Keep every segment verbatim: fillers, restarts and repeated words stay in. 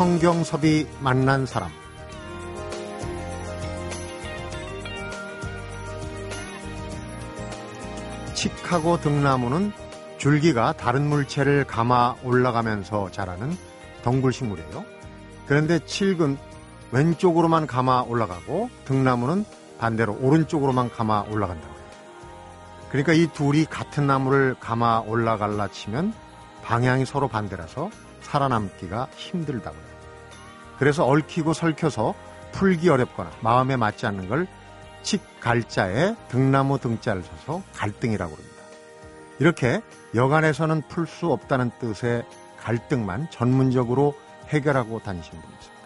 성경섭이 만난 사람. 칡하고 등나무는 줄기가 다른 물체를 감아 올라가면서 자라는 덩굴식물이에요. 그런데 칡은 왼쪽으로만 감아 올라가고 등나무는 반대로 오른쪽으로만 감아 올라간다고 해요. 그러니까 이 둘이 같은 나무를 감아 올라갈라 치면 방향이 서로 반대라서 살아남기가 힘들다고 해요. 그래서 얽히고 설켜서 풀기 어렵거나 마음에 맞지 않는 걸 칡갈자에 등나무 등자를 써서 갈등이라고 합니다. 이렇게 여간에서는 풀 수 없다는 뜻의 갈등만 전문적으로 해결하고 다니시는 분이 있습니다.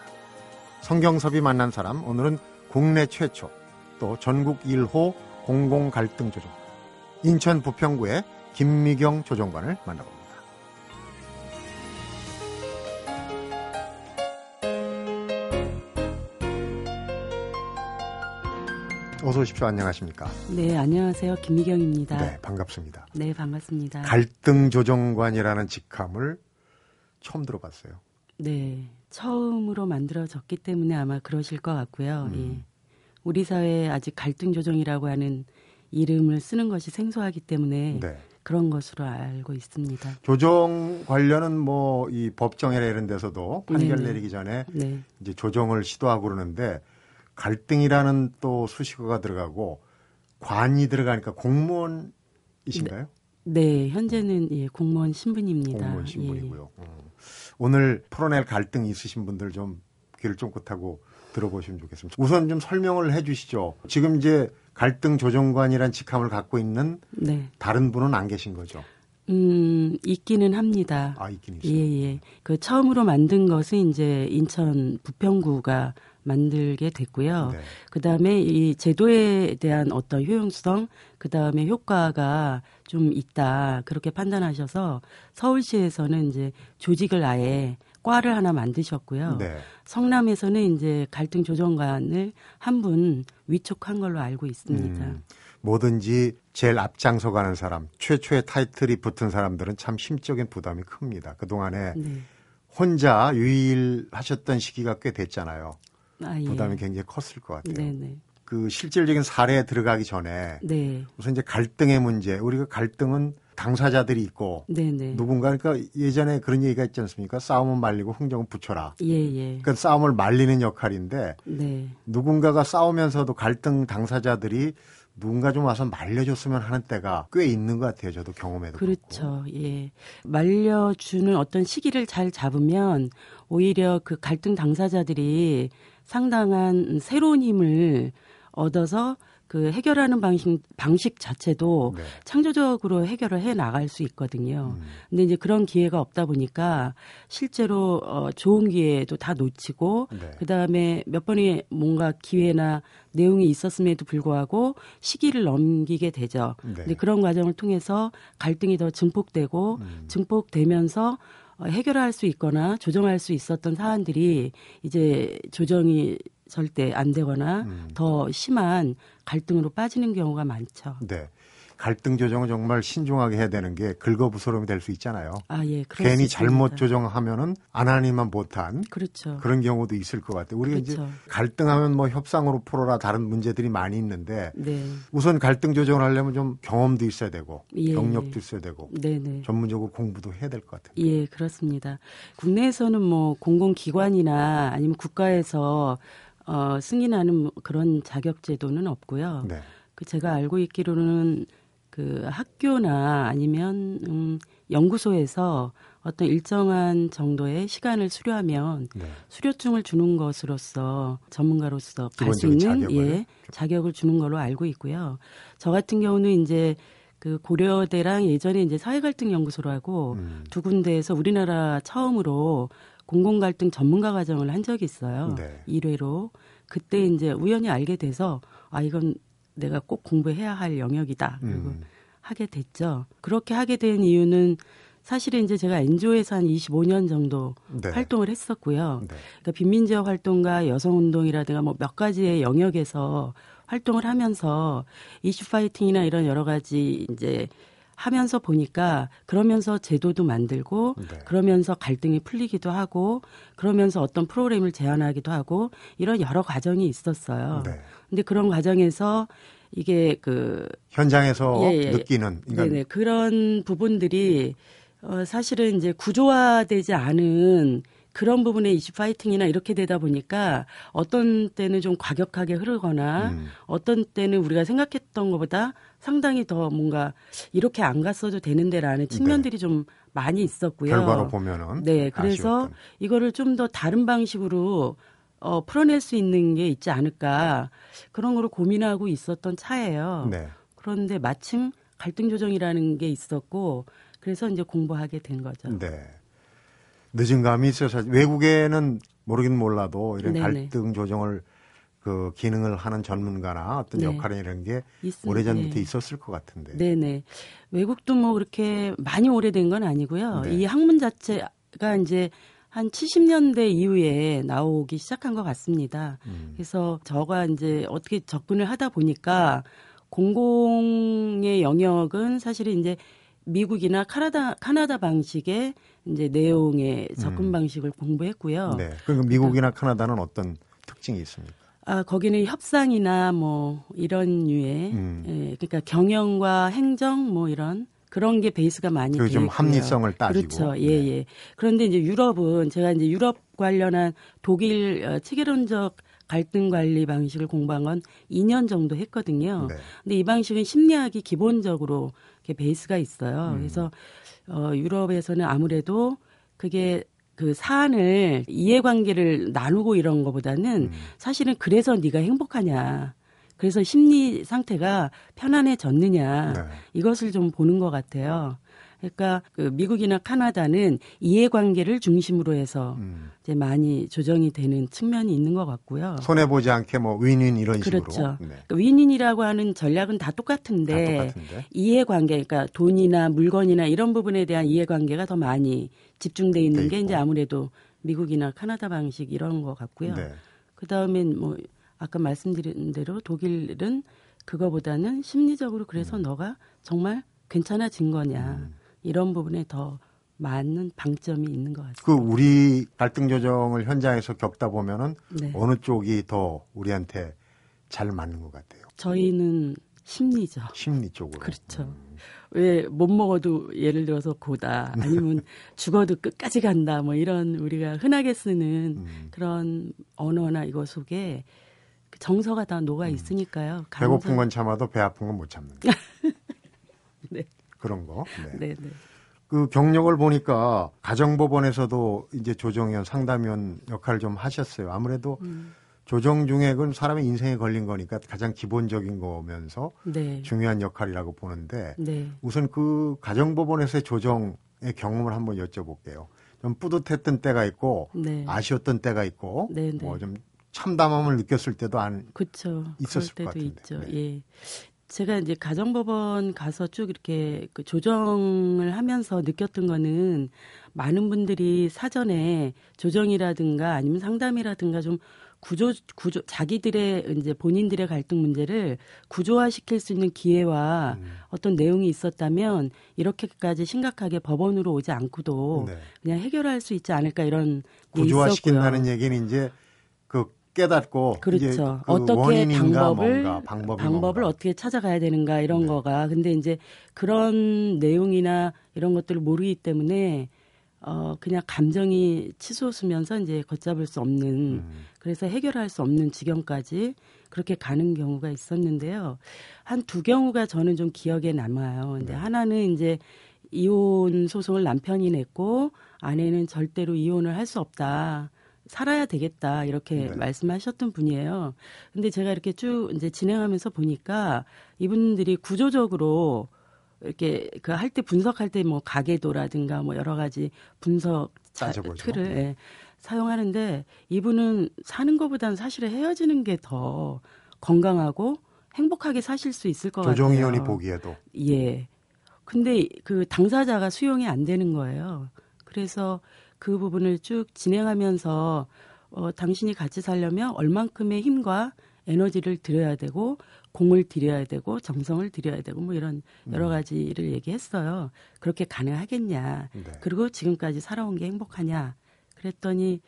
성경섭이 만난 사람, 오늘은 국내 최초 또 전국 일 호 공공갈등조정관, 인천 부평구의 김미경 조정관을 만나봅니다. 어서 오십시오. 안녕하십니까? 네, 안녕하세요. 김미경입니다. 네, 반갑습니다. 네, 반갑습니다. 갈등조정관이라는 직함을 처음 들어봤어요. 네, 처음으로 만들어졌기 때문에 아마 그러실 것 같고요. 음. 예. 우리 사회에 아직 갈등조정이라고 하는 이름을 쓰는 것이 생소하기 때문에 네. 그런 것으로 알고 있습니다. 조정 관련은 뭐 이 법정이나 이런 데서도 판결 네네. 내리기 전에 네. 이제 조정을 시도하고 그러는데 갈등이라는 또 수식어가 들어가고 관이 들어가니까 공무원이신가요? 네, 네 현재는 예, 공무원 신분입니다. 공무원 신분이고요. 예. 음. 오늘 풀어낼 갈등이 있으신 분들 좀 귀를 쫑긋하고 들어보시면 좋겠습니다. 우선 좀 설명을 해 주시죠. 지금 이제 갈등조정관이란 직함을 갖고 있는 네. 다른 분은 안 계신 거죠? 음, 있기는 합니다. 아, 있긴 있어요. 예, 예. 그 처음으로 만든 것은 이제 인천 부평구가 만들게 됐고요. 네. 그 다음에 이 제도에 대한 어떤 효용성, 그 다음에 효과가 좀 있다 그렇게 판단하셔서 서울시에서는 이제 조직을 아예 과를 하나 만드셨고요. 네. 성남에서는 이제 갈등 조정관을 한 분 위촉한 걸로 알고 있습니다. 음, 뭐든지 제일 앞장서 가는 사람, 최초의 타이틀이 붙은 사람들은 참 심적인 부담이 큽니다. 그동안에 네. 혼자 유일하셨던 시기가 꽤 됐잖아요. 아, 예. 부담이 굉장히 컸을 것 같아요. 네네. 그 실질적인 사례에 들어가기 전에 네. 우선 이제 갈등의 문제, 우리가 갈등은 당사자들이 있고 네네. 누군가 그러니까 예전에 그런 얘기가 있지 않습니까? 싸움은 말리고 흥정은 붙여라. 예예. 그러니까 싸움을 말리는 역할인데 네. 누군가가 싸우면서도 갈등 당사자들이 누군가 좀 와서 말려줬으면 하는 때가 꽤 있는 것 같아요. 저도 경험해도 그렇죠. 그렇고. 예. 말려주는 어떤 시기를 잘 잡으면 오히려 그 갈등 당사자들이 상당한 새로운 힘을 얻어서 그 해결하는 방식, 방식 자체도 네. 창조적으로 해결을 해 나갈 수 있거든요. 음. 근데 이제 그런 기회가 없다 보니까 실제로 어, 좋은 기회도 다 놓치고 네. 그 다음에 몇 번의 뭔가 기회나 내용이 있었음에도 불구하고 시기를 넘기게 되죠. 네. 근데 그런 과정을 통해서 갈등이 더 증폭되고 음. 증폭되면서 해결할 수 있거나 조정할 수 있었던 사안들이 이제 조정이 절대 안 되거나 음. 더 심한 갈등으로 빠지는 경우가 많죠. 네. 갈등 조정은 정말 신중하게 해야 되는 게 긁어부스럼이 될 수 있잖아요. 아, 예. 괜히 잘못 조정하면은 안 하니만 못한 그렇죠. 그런 경우도 있을 것 같아요. 우리가 그렇죠. 이제 갈등하면 뭐 협상으로 풀어라 다른 문제들이 많이 있는데 네. 우선 갈등 조정을 하려면 좀 경험도 있어야 되고 예. 경력도 있어야 되고 네네. 전문적으로 공부도 해야 될 것 같아요. 예, 그렇습니다. 국내에서는 뭐 공공기관이나 아니면 국가에서 어, 승인하는 그런 자격제도는 없고요. 네. 그 제가 알고 있기로는 그 학교나 아니면 음, 연구소에서 어떤 일정한 정도의 시간을 수료하면 네. 수료증을 주는 것으로서 전문가로서 갈 수 있는 자격을. 예, 자격을 주는 걸로 알고 있고요. 저 같은 경우는 이제 그 고려대랑 예전에 이제 사회갈등연구소라고 음. 두 군데에서 우리나라 처음으로 공공갈등 전문가 과정을 한 적이 있어요. 네. 일 회로 그때 이제 우연히 알게 돼서 아 이건 내가 꼭 공부해야 할 영역이다. 그리고 음. 하게 됐죠. 그렇게 하게 된 이유는 사실은 이제 제가 엔지오에서 한 이십오 년 정도 네. 활동을 했었고요. 네. 그러니까 빈민지역 활동과 여성운동이라든가 뭐 몇 가지의 영역에서 활동을 하면서 이슈 파이팅이나 이런 여러 가지 이제 하면서 보니까 그러면서 제도도 만들고 네. 그러면서 갈등이 풀리기도 하고 그러면서 어떤 프로그램을 제안하기도 하고 이런 여러 과정이 있었어요. 그런데 네. 그런 과정에서 이게 그 현장에서 예, 예, 느끼는 네네, 그런 부분들이 어, 사실은 이제 구조화되지 않은 그런 부분에 이슈 파이팅이나 이렇게 되다 보니까 어떤 때는 좀 과격하게 흐르거나 음. 어떤 때는 우리가 생각했던 것보다 상당히 더 뭔가 이렇게 안 갔어도 되는데라는 측면들이 네. 좀 많이 있었고요. 결과로 보면은 네, 그래서 아쉬웠던. 이거를 좀 더 다른 방식으로 어, 풀어낼 수 있는 게 있지 않을까 그런 거로 고민하고 있었던 차예요. 네. 그런데 마침 갈등 조정이라는 게 있었고 그래서 이제 공부하게 된 거죠. 네. 늦은 감이 있어서 외국에는 모르긴 몰라도 이런 네네. 갈등 조정을 그 기능을 하는 전문가나 어떤 네. 역할이 이런 게 있습니다. 오래전부터 네. 있었을 것 같은데. 네네. 외국도 뭐 그렇게 많이 오래된 건 아니고요. 네. 이 학문 자체가 이제 한 칠십 년대 이후에 나오기 시작한 것 같습니다. 음. 그래서 저가 이제 어떻게 접근을 하다 보니까 공공의 영역은 사실은 이제 미국이나 카나다, 카나다 방식의 이제 내용의 접근 방식을 음. 공부했고요. 네. 그럼 미국이나 그러니까, 카나다는 어떤 특징이 있습니까? 아, 거기는 협상이나 뭐 이런 류의 음. 예, 그러니까 경영과 행정 뭐 이런 그런 게 베이스가 많이 되고요. 좀 합리성을 따지고. 그렇죠. 예, 네. 예. 그런데 이제 유럽은 제가 이제 유럽 관련한 독일 체계론적 갈등 관리 방식을 공부한 건 이 년 정도 했거든요. 네. 근데 이 방식은 심리학이 기본적으로 이렇게 베이스가 있어요. 음. 그래서 어, 유럽에서는 아무래도 그게 그 사안을 이해관계를 나누고 이런 거보다는 음. 사실은 그래서 네가 행복하냐. 그래서 심리 상태가 편안해졌느냐. 네. 이것을 좀 보는 것 같아요. 그러니까 그 미국이나 카나다는 이해관계를 중심으로 해서 음. 이제 많이 조정이 되는 측면이 있는 것 같고요. 손해보지 않게 뭐 윈윈 이런 그렇죠. 식으로. 그렇죠. 네. 윈윈이라고 하는 전략은 다 똑같은데, 다 똑같은데 이해관계, 그러니까 돈이나 물건이나 이런 부분에 대한 이해관계가 더 많이 집중돼 있는 게 이제 아무래도 미국이나 카나다 방식 이런 것 같고요. 네. 그다음엔 뭐 아까 말씀드린 대로 독일은 그거보다는 심리적으로 그래서 음. 너가 정말 괜찮아진 거냐. 음. 이런 부분에 더 많은 방점이 있는 것 같습니다. 그 우리 갈등 조정을 현장에서 겪다 보면은 네. 어느 쪽이 더 우리한테 잘 맞는 것 같아요? 저희는 심리죠. 심리 쪽으로. 그렇죠. 음. 왜 못 먹어도 예를 들어서 고다 아니면 죽어도 끝까지 간다 뭐 이런 우리가 흔하게 쓰는 음. 그런 언어나 이거 속에 정서가 다 녹아 있으니까요. 음. 감정... 배고픈 건 참아도 배 아픈 건 못 참는다. 네. 그런 거. 네. 네, 네. 그 경력을 보니까 가정법원에서도 이제 조정위원, 상담위원 역할을 좀 하셨어요. 아무래도 음. 조정 중액은 사람의 인생에 걸린 거니까 가장 기본적인 거면서 네. 중요한 역할이라고 보는데 네. 우선 그 가정법원에서의 조정의 경험을 한번 여쭤볼게요. 좀 뿌듯했던 때가 있고 네. 아쉬웠던 때가 있고 네, 네. 뭐 좀 참담함을 느꼈을 때도 안 그쵸. 있었을 것 같은데. 있죠. 네. 예. 제가 이제 가정법원 가서 쭉 이렇게 그 조정을 하면서 느꼈던 거는 많은 분들이 사전에 조정이라든가 아니면 상담이라든가 좀 구조, 구조, 자기들의 이제 본인들의 갈등 문제를 구조화 시킬 수 있는 기회와 음. 어떤 내용이 있었다면 이렇게까지 심각하게 법원으로 오지 않고도 네. 그냥 해결할 수 있지 않을까 이런 게 구조화 있었고요. 시킨다는 얘기는 이제 그 깨닫고 그렇죠. 이제 그 어떻게 방법을 뭔가, 방법을 어떻게 찾아가야 되는가 이런 네. 거가 근데 이제 그런 내용이나 이런 것들을 모르기 때문에 어 그냥 감정이 치솟으면서 이제 걷잡을 수 없는 음. 그래서 해결할 수 없는 지경까지 그렇게 가는 경우가 있었는데요. 한 두 경우가 저는 좀 기억에 남아요. 근데 네. 하나는 이제 이혼 소송을 남편이 냈고 아내는 절대로 이혼을 할 수 없다. 살아야 되겠다 이렇게 네. 말씀하셨던 분이에요. 근데 제가 이렇게 쭉 이제 진행하면서 보니까 이분들이 구조적으로 이렇게 그 할 때 분석할 때 뭐 가계도라든가 뭐 여러 가지 분석 틀을 예, 사용하는데 이분은 사는 것보다는 사실은 헤어지는 게 더 건강하고 행복하게 사실 수 있을 것 같아요. 조정위원이 보기에도 예. 근데 그 당사자가 수용이 안 되는 거예요. 그래서 그 부분을 쭉 진행하면서 어, 당신이 같이 살려면 얼만큼의 힘과 에너지를 들여야 되고 공을 들여야 되고 정성을 들여야 되고 뭐 이런 여러 가지를 얘기했어요. 그렇게 가능하겠냐. 네. 그리고 지금까지 살아온 게 행복하냐. 그랬더니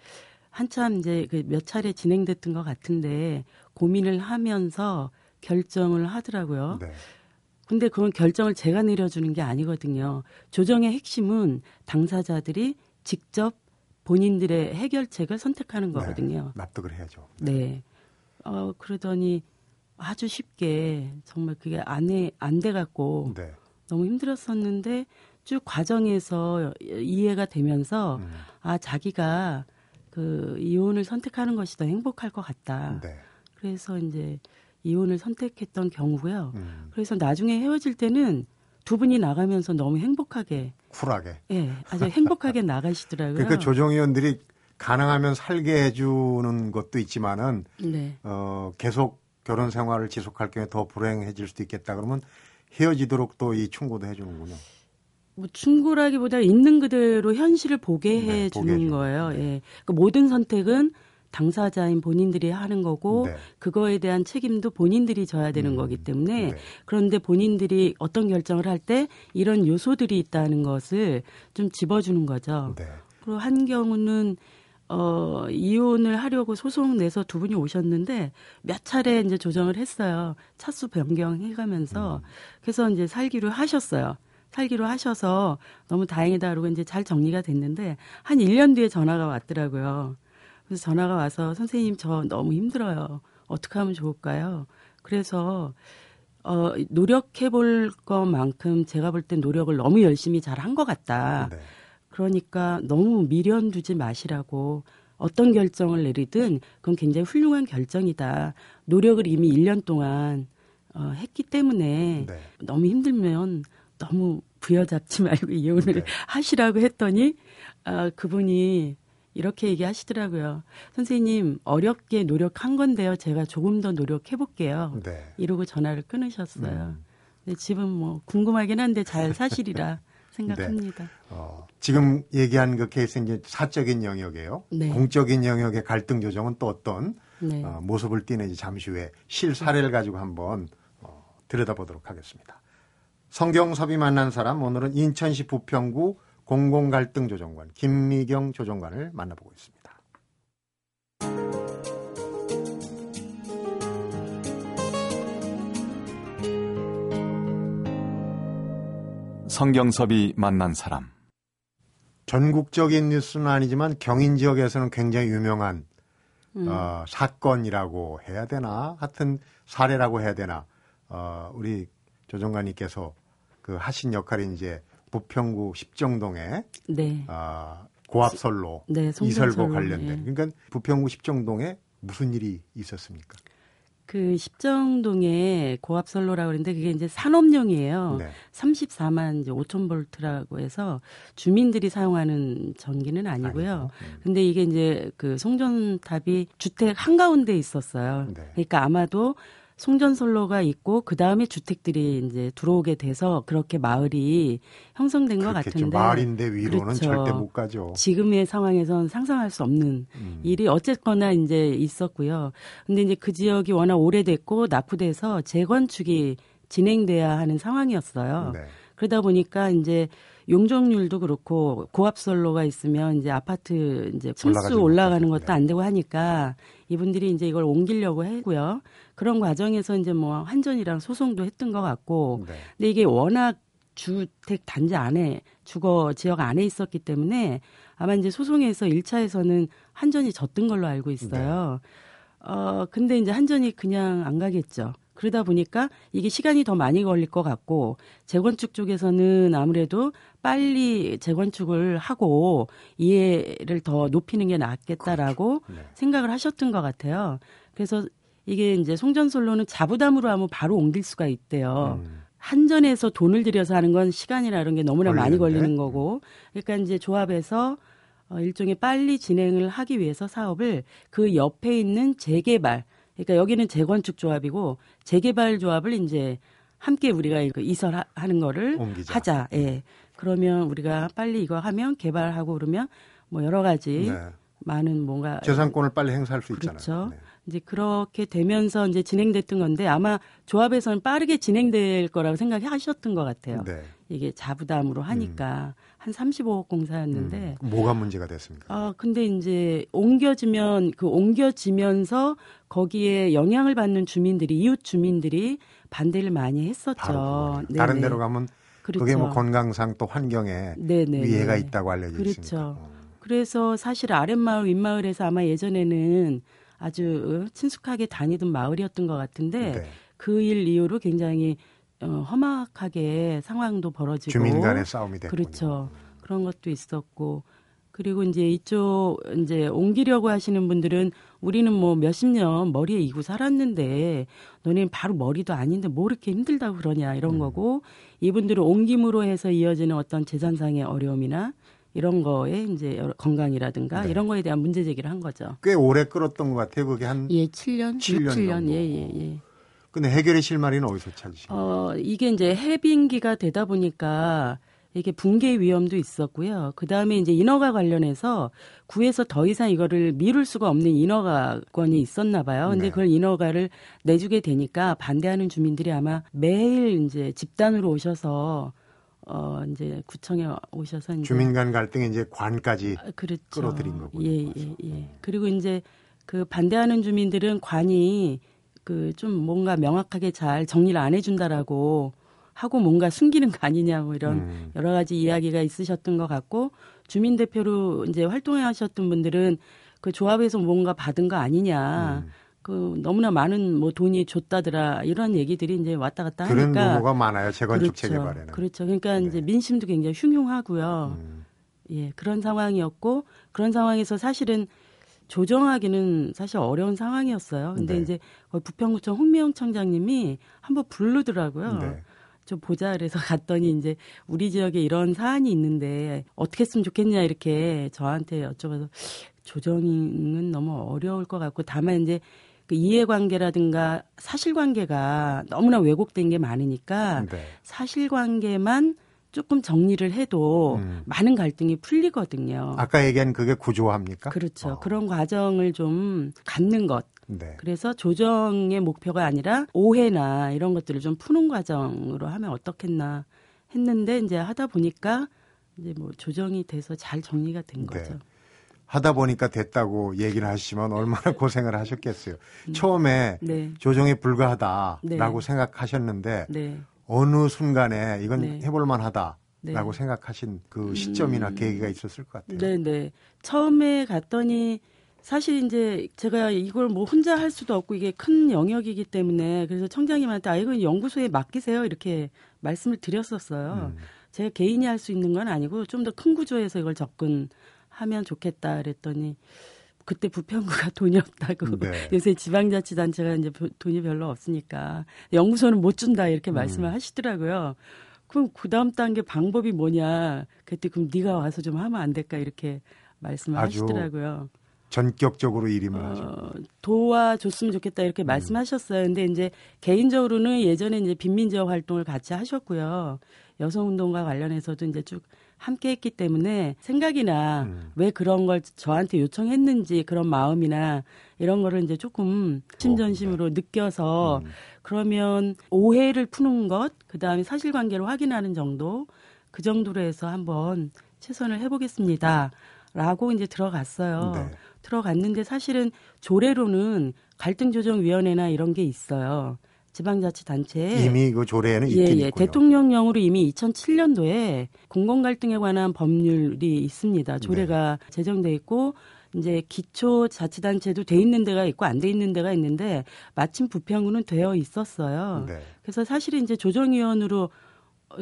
한참 이제 그 몇 차례 진행됐던 것 같은데 고민을 하면서 결정을 하더라고요. 네. 근데 그건 결정을 제가 내려주는 게 아니거든요. 조정의 핵심은 당사자들이 직접 본인들의 해결책을 선택하는 거거든요. 네, 납득을 해야죠. 네. 네. 어, 그러더니 아주 쉽게 정말 그게 안, 해, 안 돼갖고 네. 너무 힘들었었는데 쭉 과정에서 이해가 되면서 음. 아, 자기가 그 이혼을 선택하는 것이 더 행복할 것 같다. 네. 그래서 이제 이혼을 선택했던 경우고요. 음. 그래서 나중에 헤어질 때는 두 분이 나가면서 너무 행복하게. 쿨하게. 예, 아주 행복하게 나가시더라고요. 그러니까 조정위원들이 가능하면 살게 해주는 것도 있지만은 네. 어, 계속 결혼 생활을 지속할 경우에 더 불행해질 수도 있겠다. 그러면 헤어지도록 또 이 충고도 해주는군요. 뭐 충고라기보다 있는 그대로 현실을 보게 네, 해주는 보게 거예요. 네. 예, 그러니까 모든 선택은 당사자인 본인들이 하는 거고 네. 그거에 대한 책임도 본인들이 져야 되는 음, 거기 때문에 네. 그런데 본인들이 어떤 결정을 할 때 이런 요소들이 있다는 것을 좀 집어주는 거죠. 네. 그리고 한 경우는 어, 이혼을 하려고 소송 내서 두 분이 오셨는데 몇 차례 이제 조정을 했어요. 차수 변경해가면서 음. 그래서 이제 살기로 하셨어요. 살기로 하셔서 너무 다행이다 그러고 이제 잘 정리가 됐는데 한 일 년 뒤에 전화가 왔더라고요. 그래서 전화가 와서 선생님 저 너무 힘들어요. 어떻게 하면 좋을까요? 그래서 어, 노력해 볼 것만큼 제가 볼 땐 노력을 너무 열심히 잘 한 것 같다. 네. 그러니까 너무 미련 두지 마시라고 어떤 결정을 내리든 그건 굉장히 훌륭한 결정이다. 노력을 이미 일 년 동안 어, 했기 때문에 네. 너무 힘들면 너무 부여잡지 말고 이혼을 네. 하시라고 했더니 아, 그분이 이렇게 얘기하시더라고요. 선생님 어렵게 노력한 건데요. 제가 조금 더 노력해볼게요. 네. 이러고 전화를 끊으셨어요. 음. 근데 지금 뭐 궁금하긴 한데 잘 사시리라 생각합니다. 네. 어, 지금 얘기한 그 케이스는 이제 사적인 영역이에요. 네. 공적인 영역의 갈등 조정은 또 어떤 네. 어, 모습을 띠는지 잠시 후에 실사례를 가지고 한번 어, 들여다보도록 하겠습니다. 성경섭이 만난 사람 오늘은 인천시 부평구 공공갈등조정관 김미경 조정관을 만나보고 있습니다. 성경섭이 만난 사람. 전국적인 뉴스는 아니지만 경인 지역에서는 굉장히 유명한 음. 어, 사건이라고 해야 되나 하여튼 사례라고 해야 되나 어, 우리 조정관님께서 그 하신 역할이 이제 부평구 십정동의 네. 어, 고압선로 네, 이설고 관련된. 네. 그러니까 부평구 십정동에 무슨 일이 있었습니까? 그 십정동에 고압선로라고 그러는데 그게 이제 산업용이에요. 네. 삼십사만 오천 볼트라고 해서 주민들이 사용하는 전기는 아니고요. 음. 근데 이게 이제 그 송전탑이 주택 한가운데 있었어요. 네. 그러니까 아마도 송전선로가 있고 그 다음에 주택들이 이제 들어오게 돼서 그렇게 마을이 형성된 것 그렇겠죠. 같은데 마을인데 위로는 그렇죠. 절대 못 가죠. 지금의 상황에선 상상할 수 없는 음. 일이 어쨌거나 이제 있었고요. 근데 이제 그 지역이 워낙 오래됐고 낙후돼서 재건축이 진행돼야 하는 상황이었어요. 네. 그러다 보니까 이제 용적률도 그렇고 고압선로가 있으면 이제 아파트 이제 층수 올라가는 것도 안 되고 하니까 이분들이 이제 이걸 옮기려고 했고요. 그런 과정에서 이제 뭐 환전이랑 소송도 했던 것 같고, 네. 근데 이게 워낙 주택 단지 안에 주거 지역 안에 있었기 때문에 아마 이제 소송에서 일 차에서는 환전이 졌던 걸로 알고 있어요. 네. 어 근데 이제 환전이 그냥 안 가겠죠. 그러다 보니까 이게 시간이 더 많이 걸릴 것 같고 재건축 쪽에서는 아무래도 빨리 재건축을 하고 이해를 더 높이는 게 낫겠다라고 그렇죠. 네. 생각을 하셨던 것 같아요. 그래서 이게 이제 송전선로는 자부담으로 하면 바로 옮길 수가 있대요. 음. 한전에서 돈을 들여서 하는 건 시간이나 이런 게 너무나 걸리는데? 많이 걸리는 거고 그러니까 이제 조합에서 일종의 빨리 진행을 하기 위해서 사업을 그 옆에 있는 재개발 그러니까 여기는 재건축 조합이고 재개발 조합을 이제 함께 우리가 이설하는 거를 옮기자. 하자. 예. 그러면 우리가 빨리 이거 하면 개발하고 그러면 뭐 여러 가지 네. 많은 뭔가 재산권을 빨리 행사할 수 그렇죠. 있잖아요. 그렇죠. 네. 이제 그렇게 되면서 이제 진행됐던 건데 아마 조합에서는 빠르게 진행될 거라고 생각하셨던 것 같아요. 네. 이게 자부담으로 하니까 음. 한 삼십오억 공사였는데 음. 뭐가 문제가 됐습니까? 아 근데 이제 옮겨지면 그 옮겨지면서 거기에 영향을 받는 주민들이 이웃 주민들이 반대를 많이 했었죠. 다른 데로 가면 그렇죠. 그게 뭐 건강상 또 환경에 네네. 위해가 있다고 알려져 그렇죠. 있습니다. 어. 그래서 사실 아랫마을 윗마을에서 아마 예전에는 아주 친숙하게 다니던 마을이었던 것 같은데 네. 그 일 이후로 굉장히 험악하게 상황도 벌어지고 주민 간의 싸움이 됐군요. 그렇죠. 그런 것도 있었고 그리고 이제 이쪽 이제 옮기려고 하시는 분들은 우리는 뭐 몇십 년 머리에 이고 살았는데 너네는 바로 머리도 아닌데 뭐 이렇게 힘들다고 그러냐 이런 음. 거고 이분들은 옮김으로 해서 이어지는 어떤 재산상의 어려움이나 이런 거에 이제 건강이라든가 네. 이런 거에 대한 문제 제기를 한 거죠. 꽤 오래 끌었던 것 같아요. 그게 한 예, 칠 년, 칠 년, 칠 년, 예, 예, 예. 근데 해결의 실마리는 어디서 찾으신 거예요? 어, 이게 이제 해빙기가 되다 보니까 이게 붕괴 위험도 있었고요. 그 다음에 이제 인허가 관련해서 구에서 더 이상 이거를 미룰 수가 없는 인허가권이 있었나 봐요. 근데 네. 그걸 인허가를 내주게 되니까 반대하는 주민들이 아마 매일 이제 집단으로 오셔서 어 이제 구청에 오셔서 이제 주민 간 갈등에 이제 관까지 그렇죠. 끌어들인 거군요. 예, 예, 예. 그리고 이제 그 반대하는 주민들은 관이 그 좀 뭔가 명확하게 잘 정리를 안 해준다라고 하고 뭔가 숨기는 거 아니냐고 이런 음. 여러 가지 이야기가 있으셨던 것 같고 주민 대표로 이제 활동하셨던 분들은 그 조합에서 뭔가 받은 거 아니냐. 음. 그 너무나 많은 뭐 돈이 줬다더라 이런 얘기들이 이제 왔다 갔다 하니까 그런 루머가 많아요. 재건축 그렇죠. 재개발에는. 그렇죠. 그러니까 네. 이제 민심도 굉장히 흉흉하고요. 음. 예, 그런 상황이었고 그런 상황에서 사실은 조정하기는 사실 어려운 상황이었어요. 근데 네. 이제 부평구청 홍미영 청장님이 한번 부르더라고요. 네. 좀 보자 그래서 갔더니 이제 우리 지역에 이런 사안이 있는데 어떻게 했으면 좋겠냐 이렇게 저한테 여쭤봐서 조정은 너무 어려울 것 같고 다만 이제 그 이해관계라든가 사실관계가 너무나 왜곡된 게 많으니까 네. 사실관계만 조금 정리를 해도 음. 많은 갈등이 풀리거든요. 아까 얘기한 그게 구조화입니까? 그렇죠. 어. 그런 과정을 좀 갖는 것. 네. 그래서 조정의 목표가 아니라 오해나 이런 것들을 좀 푸는 과정으로 하면 어떻겠나 했는데 이제 하다 보니까 이제 뭐 조정이 돼서 잘 정리가 된 거죠. 네. 하다 보니까 됐다고 얘기를 하시면 얼마나 고생을 하셨겠어요. 처음에 네. 조정에 불과하다라고 네. 생각하셨는데 네. 어느 순간에 이건 네. 해볼 만하다라고 네. 생각하신 그 시점이나 음. 계기가 있었을 것 같아요. 네, 네. 처음에 갔더니 사실 이제 제가 이걸 뭐 혼자 할 수도 없고 이게 큰 영역이기 때문에 그래서 청장님한테 아 이건 연구소에 맡기세요 이렇게 말씀을 드렸었어요. 음. 제가 개인이 할 수 있는 건 아니고 좀 더 큰 구조에서 이걸 접근 하면 좋겠다 그랬더니 그때 부평구가 돈이 없다고 네. 요새 지방자치단체가 이제 돈이 별로 없으니까 연구소는 못 준다 이렇게 말씀을 음. 하시더라고요. 그럼 그 다음 단계 방법이 뭐냐? 그때 그럼 네가 와서 좀 하면 안 될까 이렇게 말씀을 아주 하시더라고요. 전격적으로 이름을 어, 하죠. 도와줬으면 좋겠다 이렇게 음. 말씀하셨어요. 근데 이제 개인적으로는 예전에 이제 빈민지역 활동을 같이 하셨고요. 여성운동과 관련해서도 이제 쭉 함께 했기 때문에 생각이나 음. 왜 그런 걸 저한테 요청했는지 그런 마음이나 이런 거를 이제 조금 심전심으로 어, 네. 느껴서 음. 그러면 오해를 푸는 것, 그 다음에 사실관계를 확인하는 정도, 그 정도로 해서 한번 최선을 해보겠습니다. 라고 이제 들어갔어요. 네. 들어갔는데 사실은 조례로는 갈등조정위원회나 이런 게 있어요. 지방자치단체에 이미 그 조례에는 있긴 예, 예. 있고요. 대통령령으로 이미 이천칠 년도에 공공갈등에 관한 법률이 있습니다. 조례가 네. 제정돼 있고 이제 기초자치단체도 돼 있는 데가 있고 안 돼 있는 데가 있는데 마침 부평구는 되어 있었어요. 네. 그래서 사실은 이제 조정위원으로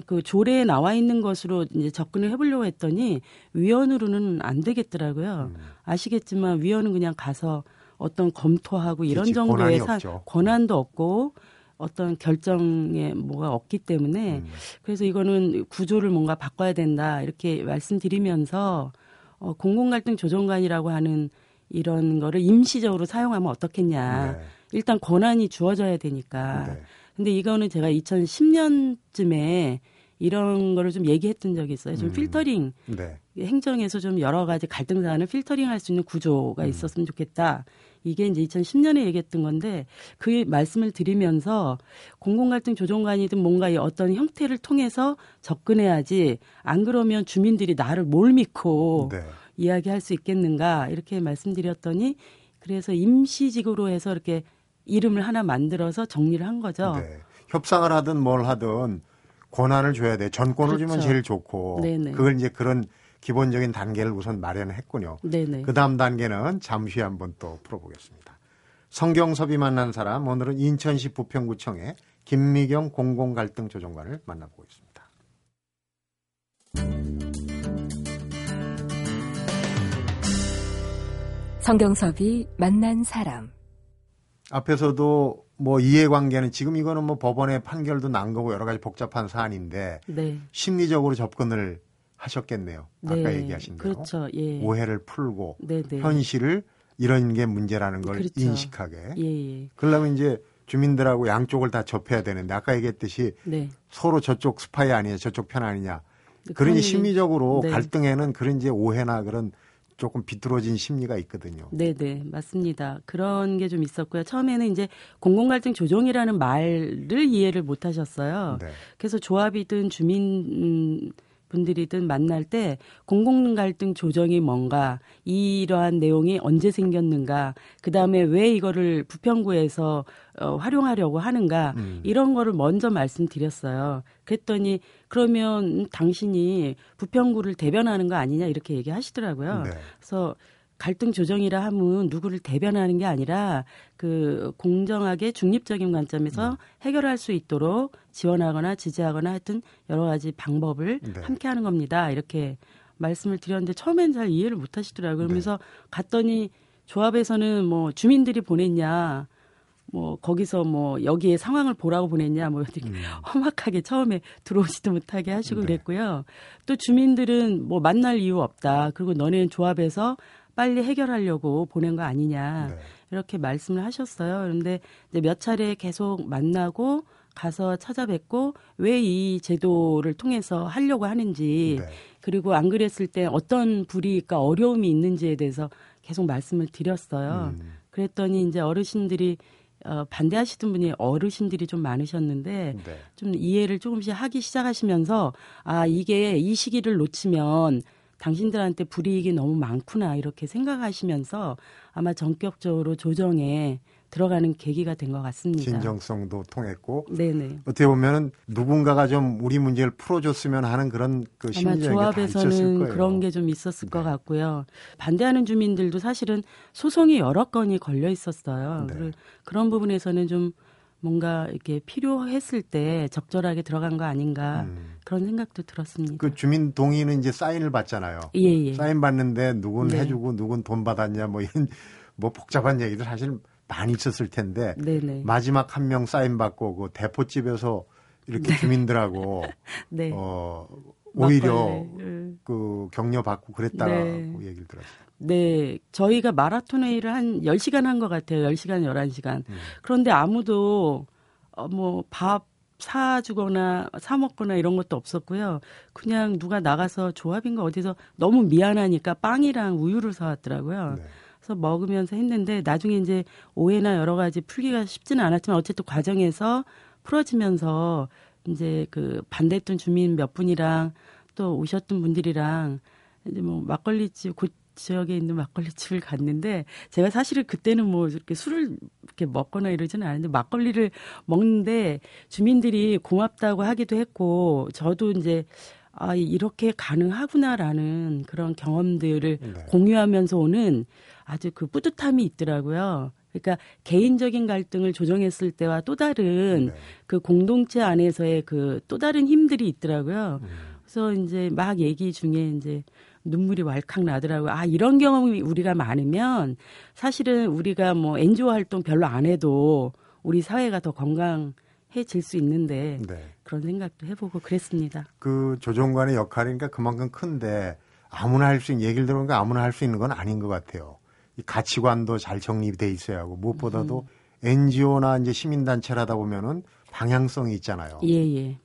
그 조례에 나와 있는 것으로 이제 접근을 해보려고 했더니 위원으로는 안 되겠더라고요. 음. 아시겠지만 위원은 그냥 가서 어떤 검토하고 이런 정도의 사, 권한도 없고 어떤 결정에 뭐가 없기 때문에 음. 그래서 이거는 구조를 뭔가 바꿔야 된다 이렇게 말씀드리면서 어, 공공갈등 조정관이라고 하는 이런 거를 임시적으로 사용하면 어떻겠냐. 네. 일단 권한이 주어져야 되니까. 네. 근데 이거는 제가 이천십 년쯤에 이런 거를 좀 얘기했던 적이 있어요. 좀 음. 필터링, 네. 행정에서 좀 여러 가지 갈등 사안을 필터링할 수 있는 구조가 음. 있었으면 좋겠다. 이게 이제 이천십 년에 얘기했던 건데 그 말씀을 드리면서 공공갈등 조정관이든 뭔가 어떤 형태를 통해서 접근해야지 안 그러면 주민들이 나를 뭘 믿고 네. 이야기할 수 있겠는가 이렇게 말씀드렸더니 그래서 임시직으로 해서 이렇게 이름을 하나 만들어서 정리를 한 거죠. 네. 협상을 하든 뭘 하든 권한을 줘야 돼. 전권을 그렇죠. 주면 제일 좋고 네네. 그걸 이제 그런 기본적인 단계를 우선 마련했군요. 네네. 그 다음 단계는 잠시 한번 또 풀어보겠습니다. 성경섭이 만난 사람, 오늘은 인천시 부평구청의 김미경 공공갈등조정관을 만나보고 있습니다. 성경섭이 만난 사람. 앞에서도 뭐 이해관계는 지금 이거는 뭐 법원의 판결도 난 거고 여러 가지 복잡한 사안인데 네. 심리적으로 접근을 하셨겠네요. 아까 네, 얘기하신 대로 그렇죠, 예. 오해를 풀고 네, 네. 현실을 이런 게 문제라는 걸 그렇죠. 인식하게. 예, 예. 그러려면 이제 주민들하고 양쪽을 다 접해야 되는데 아까 얘기했듯이 네. 서로 저쪽 스파이 아니냐 저쪽 편 아니냐 그런 이제 심리적으로 네. 갈등에는 그런 이제 오해나 그런 조금 비뚤어진 심리가 있거든요. 네네 맞습니다. 그런 게 좀 있었고요. 처음에는 이제 공공갈등 조정이라는 말을 이해를 못하셨어요. 네. 그래서 조합이든 주민 음, 분들이든 만날 때 공공갈등 조정이 뭔가 이러한 내용이 언제 생겼는가 그다음에 왜 이거를 부평구에서 어, 활용하려고 하는가 음. 이런 거를 먼저 말씀드렸어요. 그랬더니 그러면 당신이 부평구를 대변하는 거 아니냐 이렇게 얘기하시더라고요. 네. 그래서 갈등 조정이라 하면 누구를 대변하는 게 아니라 그 공정하게 중립적인 관점에서 음. 해결할 수 있도록 지원하거나 지지하거나 하여튼 여러 가지 방법을 네. 함께 하는 겁니다. 이렇게 말씀을 드렸는데 처음엔 잘 이해를 못 하시더라고요. 그러면서 네. 갔더니 조합에서는 뭐 주민들이 보냈냐, 뭐 거기서 뭐 여기에 상황을 보라고 보냈냐, 뭐 이렇게 음. 험악하게 처음에 들어오지도 못하게 하시고 네. 그랬고요. 또 주민들은 뭐 만날 이유 없다. 그리고 너네는 조합에서 빨리 해결하려고 보낸 거 아니냐 네. 이렇게 말씀을 하셨어요. 그런데 이제 몇 차례 계속 만나고 가서 찾아뵙고 왜 이 제도를 통해서 하려고 하는지 네. 그리고 안 그랬을 때 어떤 불이익과 어려움이 있는지에 대해서 계속 말씀을 드렸어요. 음. 그랬더니 이제 어르신들이 어, 반대하시던 분이 어르신들이 좀 많으셨는데 네. 좀 이해를 조금씩 하기 시작하시면서 아 이게 이 시기를 놓치면 당신들한테 불이익이 너무 많구나 이렇게 생각하시면서 아마 전격적으로 조정에 들어가는 계기가 된 것 같습니다. 진정성도 통했고 네네. 어떻게 보면 누군가가 좀 우리 문제를 풀어줬으면 하는 그런 그 심리적인 게 다 있었을 거예요. 그런 게 좀 있었을 네. 것 같고요. 반대하는 주민들도 사실은 소송이 여러 건이 걸려 있었어요. 네. 그런 부분에서는 좀 뭔가 이렇게 필요했을 때 적절하게 들어간 거 아닌가 음. 그런 생각도 들었습니다. 그 주민 동의는 이제 사인을 받잖아요. 예, 예. 사인 받는데 누군 네. 해주고 누군 돈 받았냐 뭐 이런 뭐 복잡한 얘기들 사실 많이 있었을 텐데 네네. 마지막 한 명 사인 받고 그 대포집에서 이렇게 네. 주민들하고 네. 어, 오히려 막걸리. 그 격려 받고 그랬다고 네. 얘기를 들었어요. 네. 저희가 마라톤 회의를 한 열 시간 한 것 같아요. 열 시간, 열한 시간. 음. 그런데 아무도 어, 뭐 밥 사주거나 사먹거나 이런 것도 없었고요. 그냥 누가 나가서 조합인가 어디서 너무 미안하니까 빵이랑 우유를 사왔더라고요. 네. 그래서 먹으면서 했는데 나중에 이제 오해나 여러 가지 풀기가 쉽지는 않았지만 어쨌든 과정에서 풀어지면서 이제 그 반대했던 주민 몇 분이랑 또 오셨던 분들이랑 이제 뭐 막걸리집 곧 지역에 있는 막걸리집을 갔는데 제가 사실은 그때는 뭐 이렇게 술을 이렇게 먹거나 이러지는 않은데 막걸리를 먹는데 주민들이 고맙다고 하기도 했고 저도 이제 아 이렇게 가능하구나라는 그런 경험들을 네. 공유하면서 오는 아주 그 뿌듯함이 있더라고요. 그러니까 개인적인 갈등을 조정했을 때와 또 다른 네. 그 공동체 안에서의 그 또 다른 힘들이 있더라고요. 음. 그래서 이제 막 얘기 중에 이제 눈물이 왈칵 나더라고요. 아, 이런 경험이 우리가 많으면 사실은 우리가 뭐 엔지오 활동 별로 안 해도 우리 사회가 더 건강해질 수 있는데 네. 그런 생각도 해보고 그랬습니다. 그 조정관의 역할이니까 그만큼 큰데 아무나 할 수 있는, 얘기를 들어보니까 아무나 할 수 있는 건 아닌 것 같아요. 이 가치관도 잘 정립돼 있어야 하고 무엇보다도 음. 엔지오나 이제 시민단체라다 보면은 방향성이 있잖아요. 예, 예.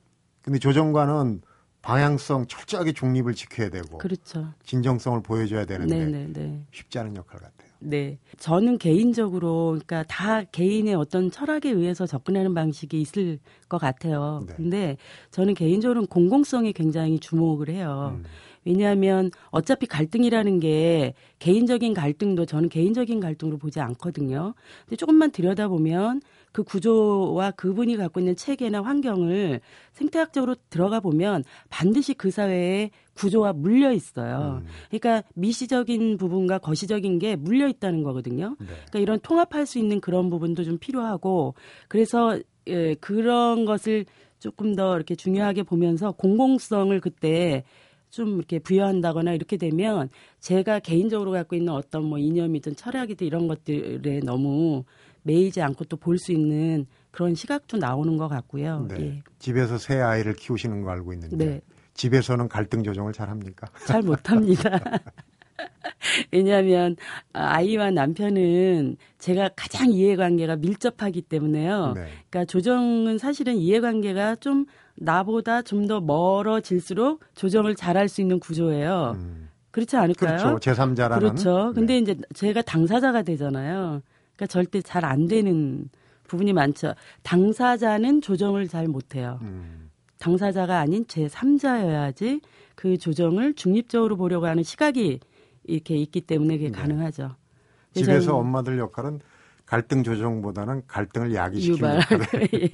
근데 조정관은 방향성 철저하게 중립을 지켜야 되고, 그렇죠. 진정성을 보여줘야 되는데 네네네. 쉽지 않은 역할 같아요. 네, 저는 개인적으로 그러니까 다 개인의 어떤 철학에 의해서 접근하는 방식이 있을 것 같아요. 네. 근데 저는 개인적으로는 공공성에 굉장히 주목을 해요. 음. 왜냐하면 어차피 갈등이라는 게 개인적인 갈등도 저는 개인적인 갈등으로 보지 않거든요. 근데 조금만 들여다보면 그 구조와 그분이 갖고 있는 체계나 환경을 생태학적으로 들어가 보면 반드시 그 사회에 구조와 물려 있어요. 음. 그러니까 미시적인 부분과 거시적인 게 물려 있다는 거거든요. 네. 그러니까 이런 통합할 수 있는 그런 부분도 좀 필요하고, 그래서 예, 그런 것을 조금 더 이렇게 중요하게 보면서 공공성을 그때 좀 이렇게 부여한다거나 이렇게 되면 제가 개인적으로 갖고 있는 어떤 뭐 이념이든 철학이든 이런 것들에 너무 매이지 않고 또 볼 수 있는 그런 시각도 나오는 것 같고요. 네. 예. 집에서 새 아이를 키우시는 거 알고 있는데 네. 집에서는 갈등 조정을 잘 합니까? 잘 못합니다. 왜냐하면 아이와 남편은 제가 가장 이해관계가 밀접하기 때문에요. 네. 그러니까 조정은 사실은 이해관계가 좀 나보다 좀 더 멀어질수록 조정을 잘할 수 있는 구조예요. 음. 그렇지 않을까요? 그렇죠. 제삼자라는. 그렇죠. 근데 네. 이제 제가 당사자가 되잖아요. 그러니까 절대 잘 안 되는 부분이 많죠. 당사자는 조정을 잘 못해요. 음. 당사자가 아닌 제삼자여야지 그 조정을 중립적으로 보려고 하는 시각이 이렇게 있기 때문에 그게 네. 가능하죠. 집에서 엄마들 역할은 갈등 조정보다는 갈등을 야기시키는 역할을 예.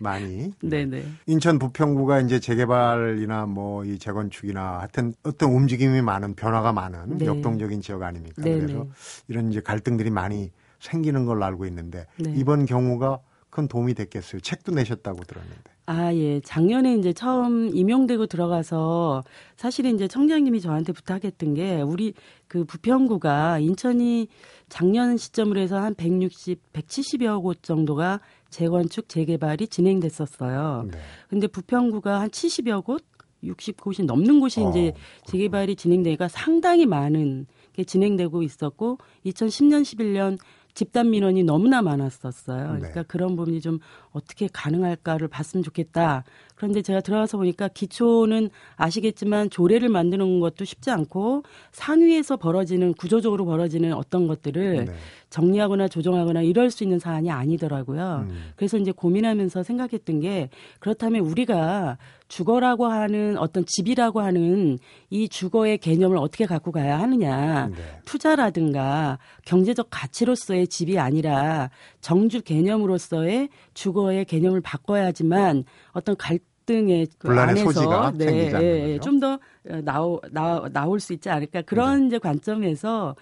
많이. 네네. 인천 부평구가 이제 재개발이나 뭐 이 재건축이나 하여튼 어떤 움직임이 많은 변화가 많은 네. 역동적인 지역 아닙니까? 네네. 그래서 이런 이제 갈등들이 많이 생기는 걸로 알고 있는데 네. 이번 경우가 큰 도움이 됐겠어요. 책도 내셨다고 들었는데. 아, 예. 작년에 이제 처음 임용되고 들어가서 사실은 이제 청장님이 저한테 부탁했던 게 우리 그 부평구가 인천이 작년 시점으로 해서 한 백육십, 백칠십여 곳 정도가 재건축, 재개발이 진행됐었어요. 네. 근데 부평구가 한 칠십여 곳, 육십 곳이 넘는 곳이 어, 이제 재개발이 진행되니까 상당히 많은 게 진행되고 있었고 이천십 년, 십일 년 집단 민원이 너무나 많았었어요. 그러니까 네. 그런 부분이 좀 어떻게 가능할까를 봤으면 좋겠다. 그런데 제가 들어가서 보니까 기초는 아시겠지만 조례를 만드는 것도 쉽지 않고 상위에서 벌어지는 구조적으로 벌어지는 어떤 것들을 네. 정리하거나 조정하거나 이럴 수 있는 사안이 아니더라고요. 음. 그래서 이제 고민하면서 생각했던 게 그렇다면 우리가 주거라고 하는 어떤 집이라고 하는 이 주거의 개념을 어떻게 갖고 가야 하느냐. 네. 투자라든가 경제적 가치로서의 집이 아니라 정주 개념으로서의 주거의 개념을 바꿔야지만 어떤 갈등의 분란의 안에서 소지가 네, 생기지 않는 거죠. 좀 더 나오, 나, 나올 수 있지 않을까. 그런 네. 이제 관점에서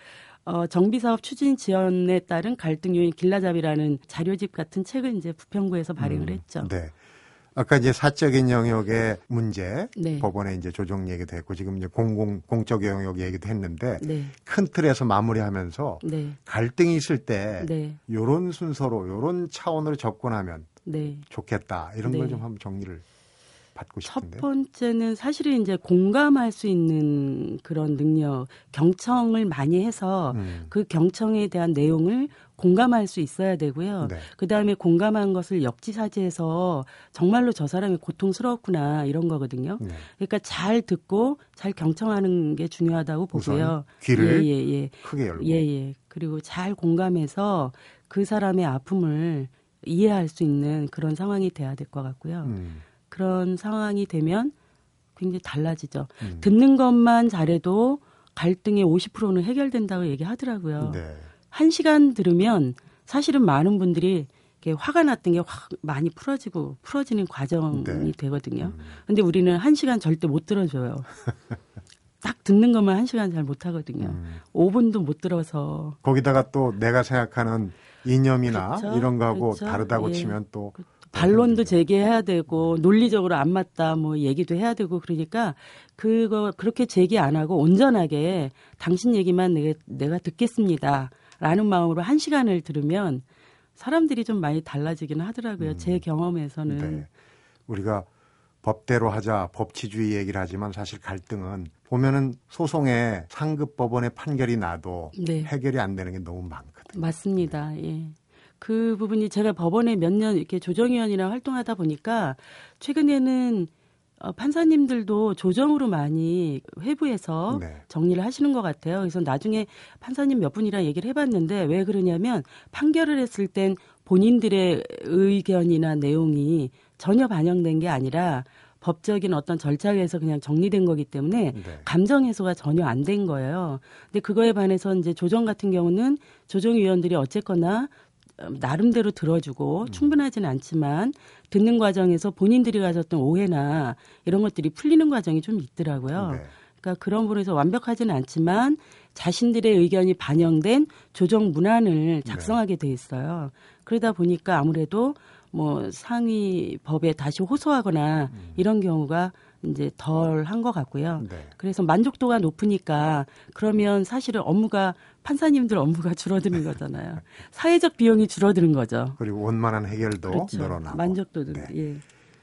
어, 정비사업 추진 지원에 따른 갈등 요인 길라잡이라는 자료집 같은 책을 이제 부평구에서 발행을 음, 했죠. 네. 아까 이제 사적인 영역의 문제, 네. 법원에 이제 조정 얘기도 했고 지금 이제 공공, 공적 영역 얘기도 했는데 네. 큰 틀에서 마무리하면서 네. 갈등이 있을 때 네. 요런 순서로, 요런 차원으로 접근하면 네. 좋겠다. 이런 네. 걸 좀 한번 정리를. 첫 번째는 사실은 이제 공감할 수 있는 그런 능력, 경청을 많이 해서 음. 그 경청에 대한 내용을 공감할 수 있어야 되고요. 네. 그다음에 공감한 것을 역지사지해서 정말로 저 사람이 고통스러웠구나 이런 거거든요. 네. 그러니까 잘 듣고 잘 경청하는 게 중요하다고 보고요. 귀를 예, 예, 예. 크게 열고. 예, 예. 그리고 잘 공감해서 그 사람의 아픔을 이해할 수 있는 그런 상황이 돼야 될 것 같고요. 음. 그런 상황이 되면 굉장히 달라지죠. 음. 듣는 것만 잘해도 갈등의 오십 퍼센트는 해결된다고 얘기하더라고요. 네. 한 시간 들으면 사실은 많은 분들이 화가 났던 게 확 많이 풀어지고 풀어지는 과정이 네. 되거든요. 그런데 음. 우리는 한 시간 절대 못 들어줘요. 딱 듣는 것만 한 시간 잘 못하거든요. 음. 오 분도 못 들어서. 거기다가 또 내가 생각하는 이념이나 그렇죠? 이런 거하고 그렇죠? 다르다고 예. 치면 또. 그... 반론도 제기해야 되고 논리적으로 안 맞다 뭐 얘기도 해야 되고 그러니까 그거 그렇게 제기 안 하고 온전하게 당신 얘기만 내가, 내가 듣겠습니다라는 마음으로 한 시간을 들으면 사람들이 좀 많이 달라지긴 하더라고요. 음. 제 경험에서는. 네. 우리가 법대로 하자 법치주의 얘기를 하지만 사실 갈등은 보면은 소송에 상급 법원의 판결이 나도 네. 해결이 안 되는 게 너무 많거든요. 맞습니다. 네. 예. 그 부분이 제가 법원에 몇 년 이렇게 조정위원이랑 활동하다 보니까 최근에는 어, 판사님들도 조정으로 많이 회부해서 네. 정리를 하시는 것 같아요. 그래서 나중에 판사님 몇 분이랑 얘기를 해봤는데 왜 그러냐면 판결을 했을 땐 본인들의 의견이나 내용이 전혀 반영된 게 아니라 법적인 어떤 절차에서 그냥 정리된 거기 때문에 네. 감정 해소가 전혀 안 된 거예요. 근데 그거에 반해서 이제 조정 같은 경우는 조정위원들이 어쨌거나 나름대로 들어주고 충분하지는 않지만 듣는 과정에서 본인들이 가졌던 오해나 이런 것들이 풀리는 과정이 좀 있더라고요. 네. 그러니까 그런 부분에서 완벽하지는 않지만 자신들의 의견이 반영된 조정 문안을 작성하게 돼 있어요. 그러다 보니까 아무래도 뭐 상위 법에 다시 호소하거나 음. 이런 경우가 이제 덜 한 것 같고요. 네. 그래서 만족도가 높으니까 그러면 사실은 업무가 판사님들 업무가 줄어드는 거잖아요. 사회적 비용이 줄어드는 거죠. 그리고 원만한 해결도 그렇죠. 늘어나고. 만족도도. 네. 예.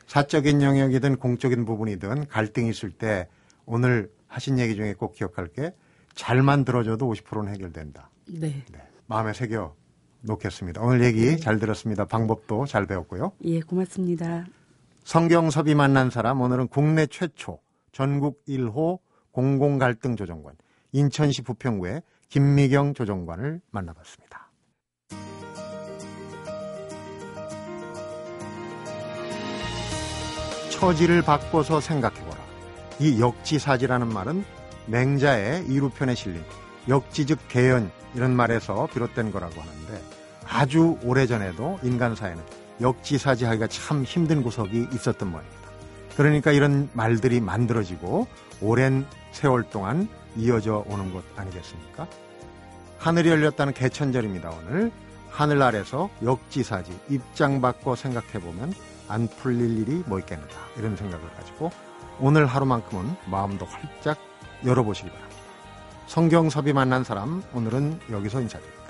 사적인 영역이든 공적인 부분이든 갈등이 있을 때 오늘 하신 얘기 중에 꼭 기억할 게 잘만 들어줘도 오십 퍼센트는 해결된다. 네. 네. 마음에 새겨 놓겠습니다. 오늘 얘기 잘 들었습니다. 방법도 잘 배웠고요. 예, 고맙습니다. 성경섭이 만난 사람, 오늘은 국내 최초 전국 일 호 공공갈등조정관 인천시 부평구의 김미경 조정관을 만나봤습니다. 처지를 바꿔서 생각해보라. 이 역지사지라는 말은 맹자의 이루편에 실린 역지즉 개연 이런 말에서 비롯된 거라고 하는데 아주 오래전에도 인간 사회는 역지사지하기가 참 힘든 구석이 있었던 모양입니다. 그러니까 이런 말들이 만들어지고 오랜 세월 동안 이어져 오는 것 아니겠습니까? 하늘이 열렸다는 개천절입니다. 오늘 하늘 아래서 역지사지 입장 바꿔 생각해보면 안 풀릴 일이 뭐 있겠는가 이런 생각을 가지고 오늘 하루만큼은 마음도 활짝 열어보시기 바랍니다. 성경섭이 만난 사람 오늘은 여기서 인사드립니다.